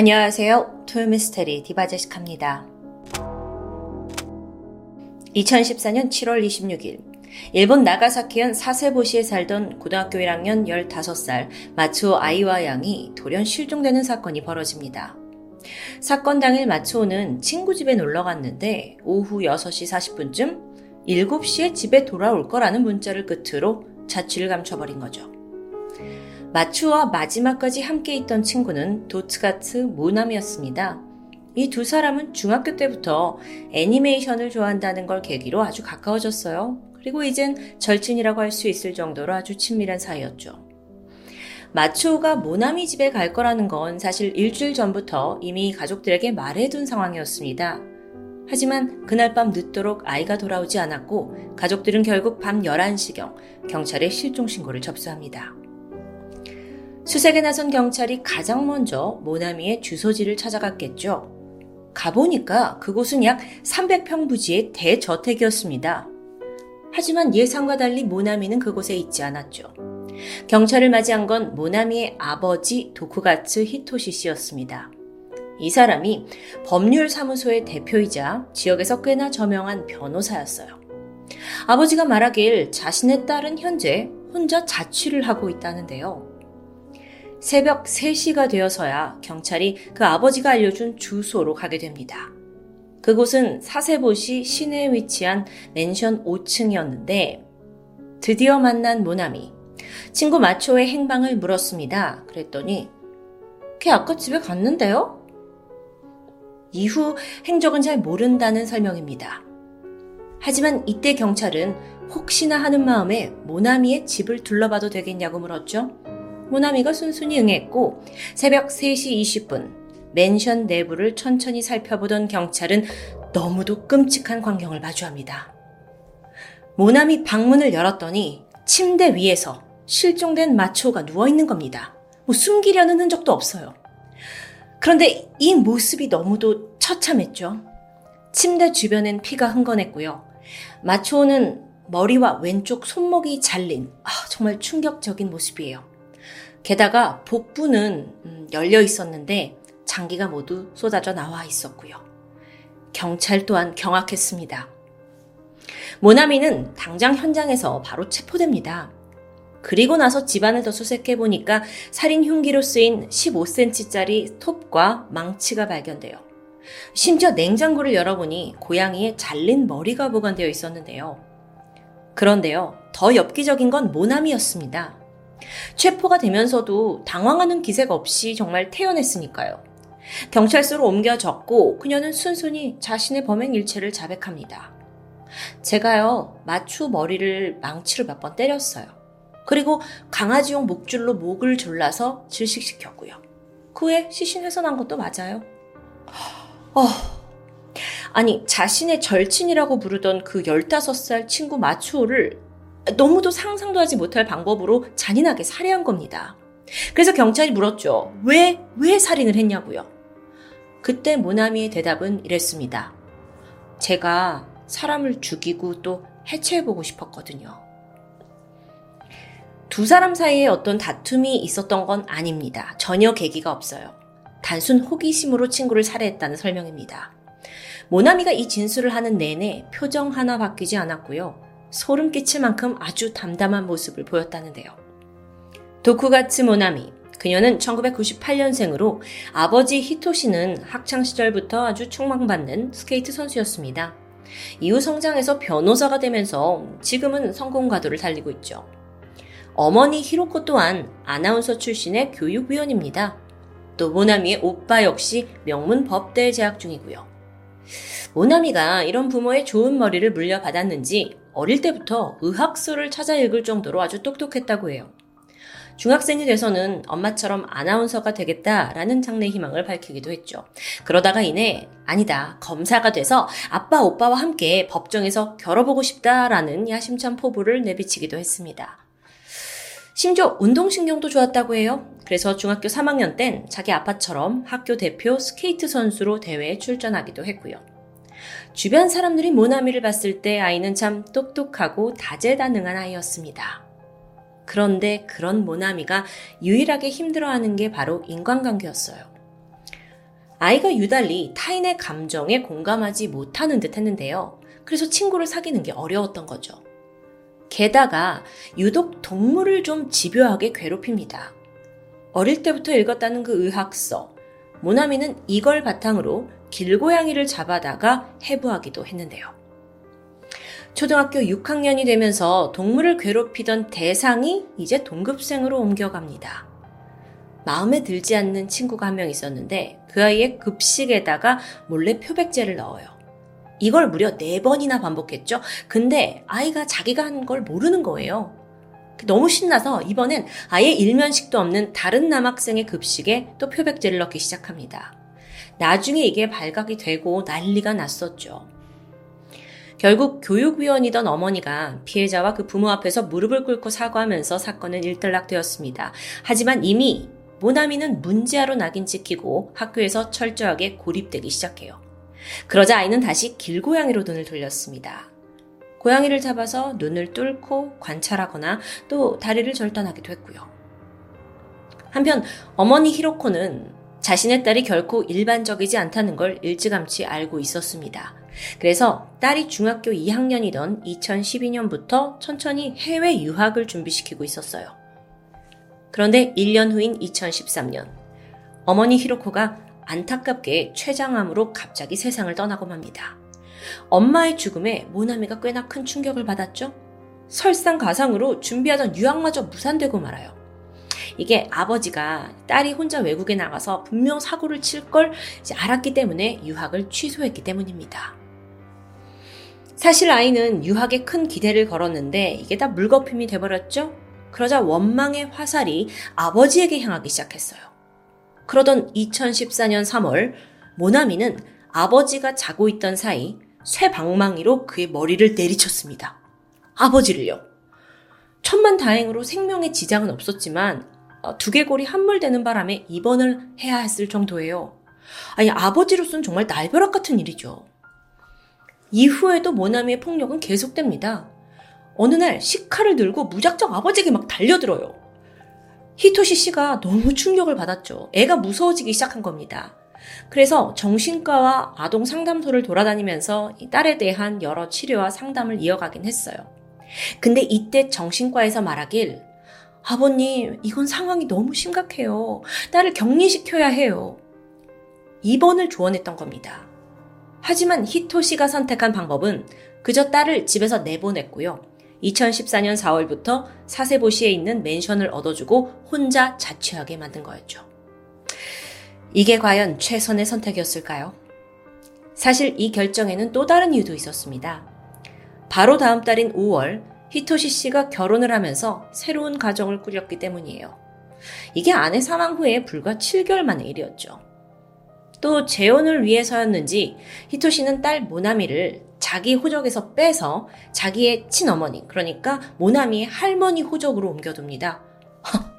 안녕하세요. 토요미스테리 디바제시카입니다. 2014년 7월 26일 일본 나가사키현 사세보시에 살던 고등학교 1학년 15살 마츠오 아이와 양이 돌연 실종되는 사건이 벌어집니다. 사건 당일 마츠오는 친구 집에 놀러 갔는데 오후 6시 40분쯤 7시에 집에 돌아올 거라는 문자를 끝으로 자취를 감춰버린 거죠. 마츠오와 마지막까지 함께 있던 친구는 도쿠가츠 모나미였습니다. 이 두 사람은 중학교 때부터 애니메이션을 좋아한다는 걸 계기로 아주 가까워졌어요. 그리고 이젠 절친이라고 할 수 있을 정도로 아주 친밀한 사이였죠. 마츠오가 모나미 집에 갈 거라는 건 사실 일주일 전부터 이미 가족들에게 말해둔 상황이었습니다. 하지만 그날 밤 늦도록 아이가 돌아오지 않았고 가족들은 결국 밤 11시경 경찰에 실종신고를 접수합니다. 수색에 나선 경찰이 가장 먼저 모나미의 주소지를 찾아갔겠죠. 가보니까 그곳은 약 300평 부지의 대저택이었습니다. 하지만 예상과 달리 모나미는 그곳에 있지 않았죠. 경찰을 맞이한 건 모나미의 아버지 도쿠가츠 히토시 씨였습니다. 이 사람이 법률사무소의 대표이자 지역에서 꽤나 저명한 변호사였어요. 아버지가 말하길 자신의 딸은 현재 혼자 자취를 하고 있다는데요. 새벽 3시가 되어서야 경찰이 그 아버지가 알려준 주소로 가게 됩니다. 그곳은 사세보시 시내에 위치한 맨션 5층이었는데 드디어 만난 모나미, 친구 마초의 행방을 물었습니다. 그랬더니 걔 아까 집에 갔는데요? 이후 행적은 잘 모른다는 설명입니다. 하지만 이때 경찰은 혹시나 하는 마음에 모나미의 집을 둘러봐도 되겠냐고 물었죠. 모나미가 순순히 응했고 새벽 3시 20분 맨션 내부를 천천히 살펴보던 경찰은 너무도 끔찍한 광경을 마주합니다. 모나미 방문을 열었더니 침대 위에서 실종된 마초가 누워있는 겁니다. 뭐 숨기려는 흔적도 없어요. 그런데 이 모습이 너무도 처참했죠. 침대 주변엔 피가 흥건했고요. 마초는 머리와 왼쪽 손목이 잘린 정말 충격적인 모습이에요. 게다가 복부는 열려 있었는데 장기가 모두 쏟아져 나와 있었고요. 경찰 또한 경악했습니다. 모나미는 당장 현장에서 바로 체포됩니다. 그리고 나서 집안을 더 수색해보니까 살인 흉기로 쓰인 15cm짜리 톱과 망치가 발견돼요. 심지어 냉장고를 열어보니 고양이의 잘린 머리가 보관되어 있었는데요. 그런데요, 더 엽기적인 건 모나미였습니다. 체포가 되면서도 당황하는 기색 없이 정말 태연했으니까요. 경찰서로 옮겨졌고 그녀는 순순히 자신의 범행 일체를 자백합니다. 제가요, 마추 머리를 망치로 몇 번 때렸어요. 그리고 강아지용 목줄로 목을 졸라서 질식시켰고요. 그 후에 시신 훼손한 것도 맞아요. 아니, 자신의 절친이라고 부르던 그 15살 친구 마추오를 너무도 상상도 하지 못할 방법으로 잔인하게 살해한 겁니다. 그래서 경찰이 물었죠. 왜 살인을 했냐고요. 그때 모나미의 대답은 이랬습니다. 제가 사람을 죽이고 또 해체해보고 싶었거든요. 두 사람 사이에 어떤 다툼이 있었던 건 아닙니다. 전혀 계기가 없어요. 단순 호기심으로 친구를 살해했다는 설명입니다. 모나미가 이 진술을 하는 내내 표정 하나 바뀌지 않았고요. 소름 끼칠 만큼 아주 담담한 모습을 보였다는데요. 도쿠가츠 모나미, 그녀는 1998년생으로 아버지 히토시는 학창시절부터 아주 촉망받는 스케이트 선수였습니다. 이후 성장해서 변호사가 되면서 지금은 성공과도를 달리고 있죠. 어머니 히로코 또한 아나운서 출신의 교육위원입니다. 또 모나미의 오빠 역시 명문 법대에 재학 중이고요. 모나미가 이런 부모의 좋은 머리를 물려받았는지 어릴 때부터 의학서를 찾아 읽을 정도로 아주 똑똑했다고 해요. 중학생이 돼서는 엄마처럼 아나운서가 되겠다라는 장래 희망을 밝히기도 했죠. 그러다가 이내 아니다, 검사가 돼서 아빠, 오빠와 함께 법정에서 겨뤄보고 싶다라는 야심찬 포부를 내비치기도 했습니다. 심지어 운동신경도 좋았다고 해요. 그래서 중학교 3학년 땐 자기 아빠처럼 학교 대표 스케이트 선수로 대회에 출전하기도 했고요. 주변 사람들이 모나미를 봤을 때 아이는 참 똑똑하고 다재다능한 아이였습니다. 그런데 그런 모나미가 유일하게 힘들어하는 게 바로 인간관계였어요. 아이가 유달리 타인의 감정에 공감하지 못하는 듯 했는데요. 그래서 친구를 사귀는 게 어려웠던 거죠. 게다가 유독 동물을 좀 집요하게 괴롭힙니다. 어릴 때부터 읽었다는 그 의학서, 모나미는 이걸 바탕으로 길고양이를 잡아다가 해부하기도 했는데요. 초등학교 6학년이 되면서 동물을 괴롭히던 대상이 이제 동급생으로 옮겨갑니다. 마음에 들지 않는 친구가 한 명 있었는데 그 아이의 급식에다가 몰래 표백제를 넣어요. 이걸 무려 4번이나 반복했죠. 근데 아이가 자기가 한 걸 모르는 거예요. 너무 신나서 이번엔 아예 일면식도 없는 다른 남학생의 급식에 또 표백제를 넣기 시작합니다. 나중에 이게 발각이 되고 난리가 났었죠. 결국 교육위원이던 어머니가 피해자와 그 부모 앞에서 무릎을 꿇고 사과하면서 사건은 일단락되었습니다. 하지만 이미 모나미는 문제아로 낙인 찍히고 학교에서 철저하게 고립되기 시작해요. 그러자 아이는 다시 길고양이로 눈을 돌렸습니다. 고양이를 잡아서 눈을 뚫고 관찰하거나 또 다리를 절단하기도 했고요. 한편 어머니 히로코는 자신의 딸이 결코 일반적이지 않다는 걸 일찌감치 알고 있었습니다. 그래서 딸이 중학교 2학년이던 2012년부터 천천히 해외 유학을 준비시키고 있었어요. 그런데 1년 후인 2013년, 어머니 히로코가 안타깝게 췌장암으로 갑자기 세상을 떠나고 맙니다. 엄마의 죽음에 모나미가 꽤나 큰 충격을 받았죠? 설상가상으로 준비하던 유학마저 무산되고 말아요. 이게 아버지가 딸이 혼자 외국에 나가서 분명 사고를 칠 걸 이제 알았기 때문에 유학을 취소했기 때문입니다. 사실 아이는 유학에 큰 기대를 걸었는데 이게 다 물거품이 돼버렸죠? 그러자 원망의 화살이 아버지에게 향하기 시작했어요. 그러던 2014년 3월, 모나미는 아버지가 자고 있던 사이 쇠방망이로 그의 머리를 내리쳤습니다. 아버지를요. 천만다행으로 생명의 지장은 없었지만 두개골이 함몰되는 바람에 입원을 해야 했을 정도예요. 아니, 아버지로서는 정말 날벼락 같은 일이죠. 이후에도 모나미의 폭력은 계속됩니다. 어느 날 식칼을 들고 무작정 아버지에게 막 달려들어요. 히토시 씨가 너무 충격을 받았죠. 애가 무서워지기 시작한 겁니다. 그래서 정신과와 아동상담소를 돌아다니면서 이 딸에 대한 여러 치료와 상담을 이어가긴 했어요. 근데 이때 정신과에서 말하길, 아버님, 이건 상황이 너무 심각해요. 딸을 격리시켜야 해요. 입원을 조언했던 겁니다. 하지만 히토시가 선택한 방법은 그저 딸을 집에서 내보냈고요. 2014년 4월부터 사세보시에 있는 맨션을 얻어주고 혼자 자취하게 만든 거였죠. 이게 과연 최선의 선택이었을까요? 사실 이 결정에는 또 다른 이유도 있었습니다. 바로 다음 달인 5월, 히토시 씨가 결혼을 하면서 새로운 가정을 꾸렸기 때문이에요. 이게 아내 사망 후에 불과 7개월 만의 일이었죠. 또 재혼을 위해서였는지 히토시는 딸 모나미를 자기 호적에서 빼서 자기의 친어머니, 그러니까 모나미의 할머니 호적으로 옮겨둡니다.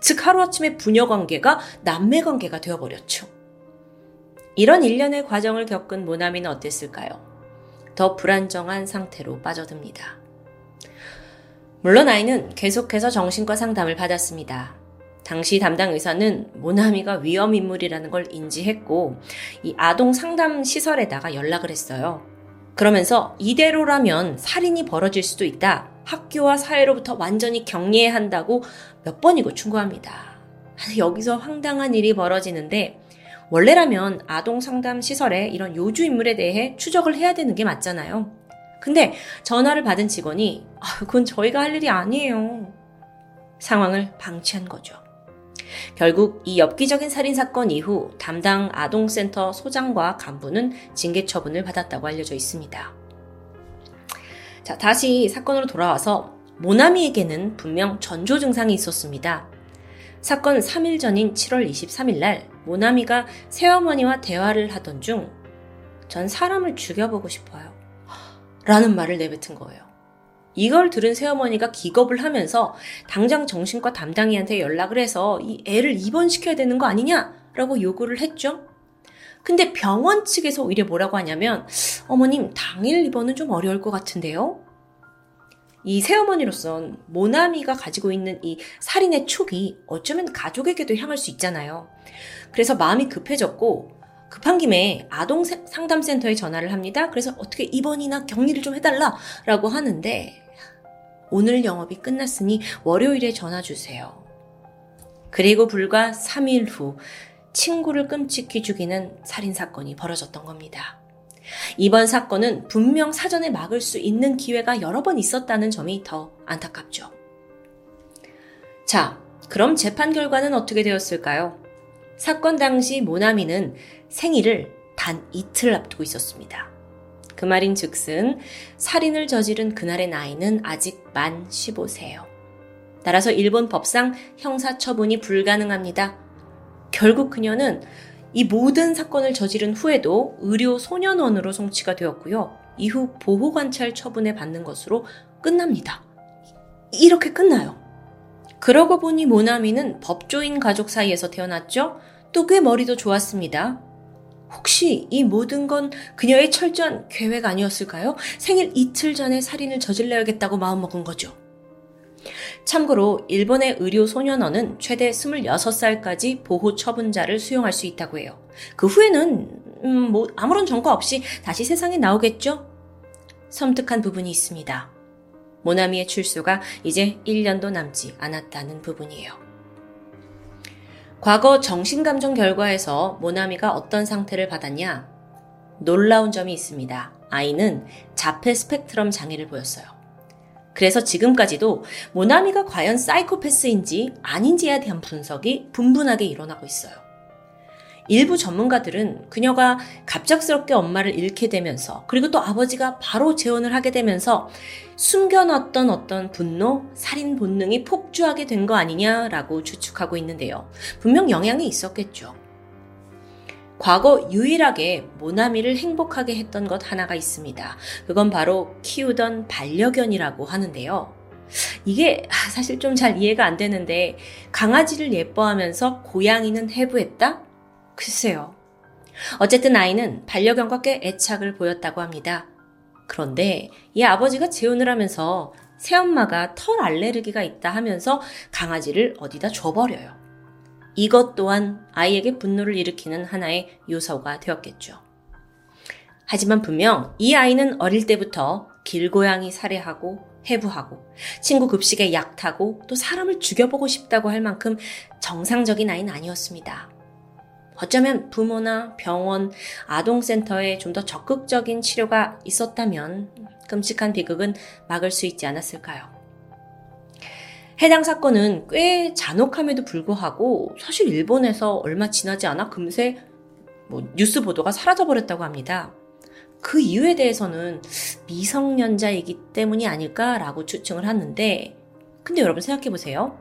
즉 하루아침에 부녀관계가 남매관계가 되어버렸죠. 이런 일련의 과정을 겪은 모나미는 어땠을까요? 더 불안정한 상태로 빠져듭니다. 물론 아이는 계속해서 정신과 상담을 받았습니다. 당시 담당 의사는 모나미가 위험인물이라는 걸 인지했고 이 아동상담시설에다가 연락을 했어요. 그러면서 이대로라면 살인이 벌어질 수도 있다. 학교와 사회로부터 완전히 격리해야 한다고 몇 번이고 충고합니다. 여기서 황당한 일이 벌어지는데 원래라면 아동상담시설에 이런 요주인물에 대해 추적을 해야 되는 게 맞잖아요. 근데 전화를 받은 직원이 그건 저희가 할 일이 아니에요. 상황을 방치한 거죠. 결국 이 엽기적인 살인사건 이후 담당 아동센터 소장과 간부는 징계 처분을 받았다고 알려져 있습니다. 자, 다시 사건으로 돌아와서 모나미에게는 분명 전조 증상이 있었습니다. 사건 3일 전인 7월 23일 날 모나미가 새어머니와 대화를 하던 중 전 사람을 죽여보고 싶어요 라는 말을 내뱉은 거예요. 이걸 들은 새어머니가 기겁을 하면서 당장 정신과 담당의한테 연락을 해서 이 애를 입원시켜야 되는 거 아니냐라고 요구를 했죠. 근데 병원 측에서 오히려 뭐라고 하냐면 어머님 당일 입원은 좀 어려울 것 같은데요. 이 새어머니로선 모나미가 가지고 있는 이 살인의 촉이 어쩌면 가족에게도 향할 수 있잖아요. 그래서 마음이 급해졌고 그 급한 김에 아동 상담센터에 전화를 합니다. 그래서 어떻게 입원이나 격리를 좀 해달라라고 하는데 오늘 영업이 끝났으니 월요일에 전화 주세요. 그리고 불과 3일 후 친구를 끔찍히 죽이는 살인사건이 벌어졌던 겁니다. 이번 사건은 분명 사전에 막을 수 있는 기회가 여러 번 있었다는 점이 더 안타깝죠. 자, 그럼 재판 결과는 어떻게 되었을까요? 사건 당시 모나미는 생일을 단 이틀 앞두고 있었습니다. 그 말인 즉슨 살인을 저지른 그날의 나이는 아직 만 15세예요. 따라서 일본 법상 형사처분이 불가능합니다. 결국 그녀는 이 모든 사건을 저지른 후에도 의료소년원으로 송치가 되었고요. 이후 보호관찰 처분을 받는 것으로 끝납니다. 이렇게 끝나요. 그러고 보니 모나미는 법조인 가족 사이에서 태어났죠. 또 꽤 머리도 좋았습니다. 혹시 이 모든 건 그녀의 철저한 계획 아니었을까요? 생일 이틀 전에 살인을 저질러야겠다고 마음먹은 거죠. 참고로 일본의 의료소년원은 최대 26살까지 보호 처분자를 수용할 수 있다고 해요. 그 후에는 아무런 전과 없이 다시 세상에 나오겠죠? 섬뜩한 부분이 있습니다. 모나미의 출소가 이제 1년도 남지 않았다는 부분이에요. 과거 정신감정 결과에서 모나미가 어떤 상태를 받았냐? 놀라운 점이 있습니다. 아이는 자폐 스펙트럼 장애를 보였어요. 그래서 지금까지도 모나미가 과연 사이코패스인지 아닌지에 대한 분석이 분분하게 일어나고 있어요. 일부 전문가들은 그녀가 갑작스럽게 엄마를 잃게 되면서 그리고 또 아버지가 바로 재혼을 하게 되면서 숨겨놨던 어떤 분노, 살인 본능이 폭주하게 된 거 아니냐라고 추측하고 있는데요. 분명 영향이 있었겠죠. 과거 유일하게 모나미를 행복하게 했던 것 하나가 있습니다. 그건 바로 키우던 반려견이라고 하는데요. 이게 사실 좀 잘 이해가 안 되는데 강아지를 예뻐하면서 고양이는 해부했다? 글쎄요. 어쨌든 아이는 반려견과 꽤 애착을 보였다고 합니다. 그런데 이 아버지가 재혼을 하면서 새엄마가 털 알레르기가 있다 하면서 강아지를 어디다 줘버려요. 이것 또한 아이에게 분노를 일으키는 하나의 요소가 되었겠죠. 하지만 분명 이 아이는 어릴 때부터 길고양이 살해하고 해부하고 친구 급식에 약 타고 또 사람을 죽여보고 싶다고 할 만큼 정상적인 아이는 아니었습니다. 어쩌면 부모나 병원, 아동센터에 좀 더 적극적인 치료가 있었다면 끔찍한 비극은 막을 수 있지 않았을까요? 해당 사건은 꽤 잔혹함에도 불구하고 사실 일본에서 얼마 지나지 않아 금세 뉴스 보도가 사라져버렸다고 합니다. 그 이유에 대해서는 미성년자이기 때문이 아닐까라고 추측을 하는데 근데 여러분 생각해보세요.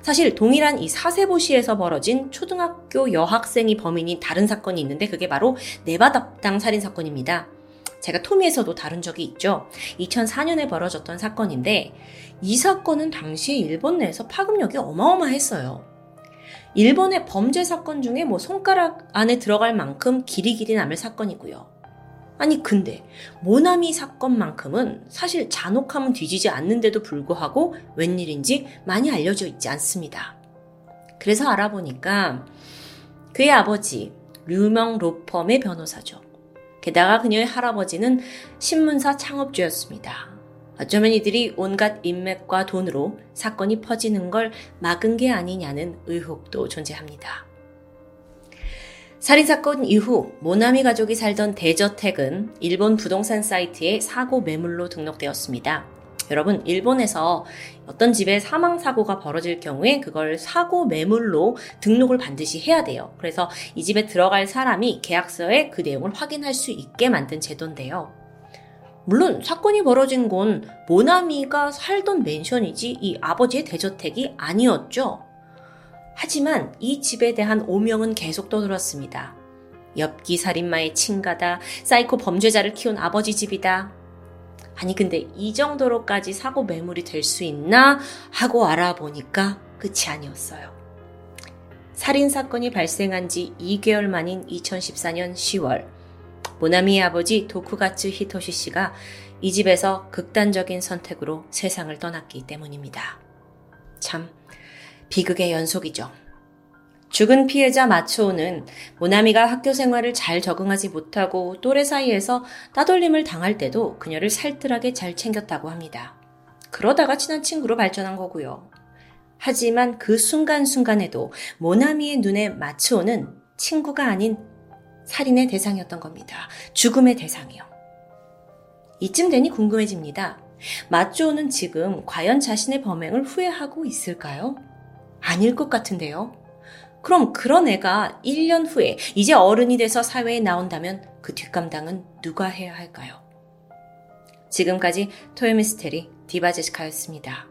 사실 동일한 이 사세보시에서 벌어진 초등학교 여학생이 범인인 다른 사건이 있는데 그게 바로 네바답당 살인사건입니다. 제가 토미에서도 다룬 적이 있죠. 2004년에 벌어졌던 사건인데 이 사건은 당시 일본 내에서 파급력이 어마어마했어요. 일본의 범죄 사건 중에 손가락 안에 들어갈 만큼 길이 남을 사건이고요. 아니 근데 모나미 사건만큼은 사실 잔혹함은 뒤지지 않는데도 불구하고 웬일인지 많이 알려져 있지 않습니다. 그래서 알아보니까 그의 아버지 류명 로펌의 변호사죠. 게다가 그녀의 할아버지는 신문사 창업주였습니다. 어쩌면 이들이 온갖 인맥과 돈으로 사건이 퍼지는 걸 막은 게 아니냐는 의혹도 존재합니다. 살인사건 이후 모나미 가족이 살던 대저택은 일본 부동산 사이트에 사고 매물로 등록되었습니다. 여러분, 일본에서 어떤 집에 사망사고가 벌어질 경우에 그걸 사고 매물로 등록을 반드시 해야 돼요. 그래서 이 집에 들어갈 사람이 계약서에 그 내용을 확인할 수 있게 만든 제도인데요. 물론 사건이 벌어진 건 모나미가 살던 맨션이지 이 아버지의 대저택이 아니었죠. 하지만 이 집에 대한 오명은 계속 떠돌았습니다. 엽기 살인마의 친가다, 사이코 범죄자를 키운 아버지 집이다. 아니 근데 이 정도로까지 사고 매물이 될 수 있나 하고 알아보니까 끝이 아니었어요. 살인사건이 발생한 지 2개월 만인 2014년 10월 모나미의 아버지 도쿠가츠 히토시 씨가 이 집에서 극단적인 선택으로 세상을 떠났기 때문입니다. 참 비극의 연속이죠. 죽은 피해자 마츠오는 모나미가 학교 생활을 잘 적응하지 못하고 또래 사이에서 따돌림을 당할 때도 그녀를 살뜰하게 잘 챙겼다고 합니다. 그러다가 친한 친구로 발전한 거고요. 하지만 그 순간순간에도 모나미의 눈에 마츠오는 친구가 아닌 살인의 대상이었던 겁니다. 죽음의 대상이요. 이쯤 되니 궁금해집니다. 마츠오는 지금 과연 자신의 범행을 후회하고 있을까요? 아닐 것 같은데요. 그럼 그런 애가 1년 후에 이제 어른이 돼서 사회에 나온다면 그 뒷감당은 누가 해야 할까요? 지금까지 토요미스테리 디바제시카였습니다.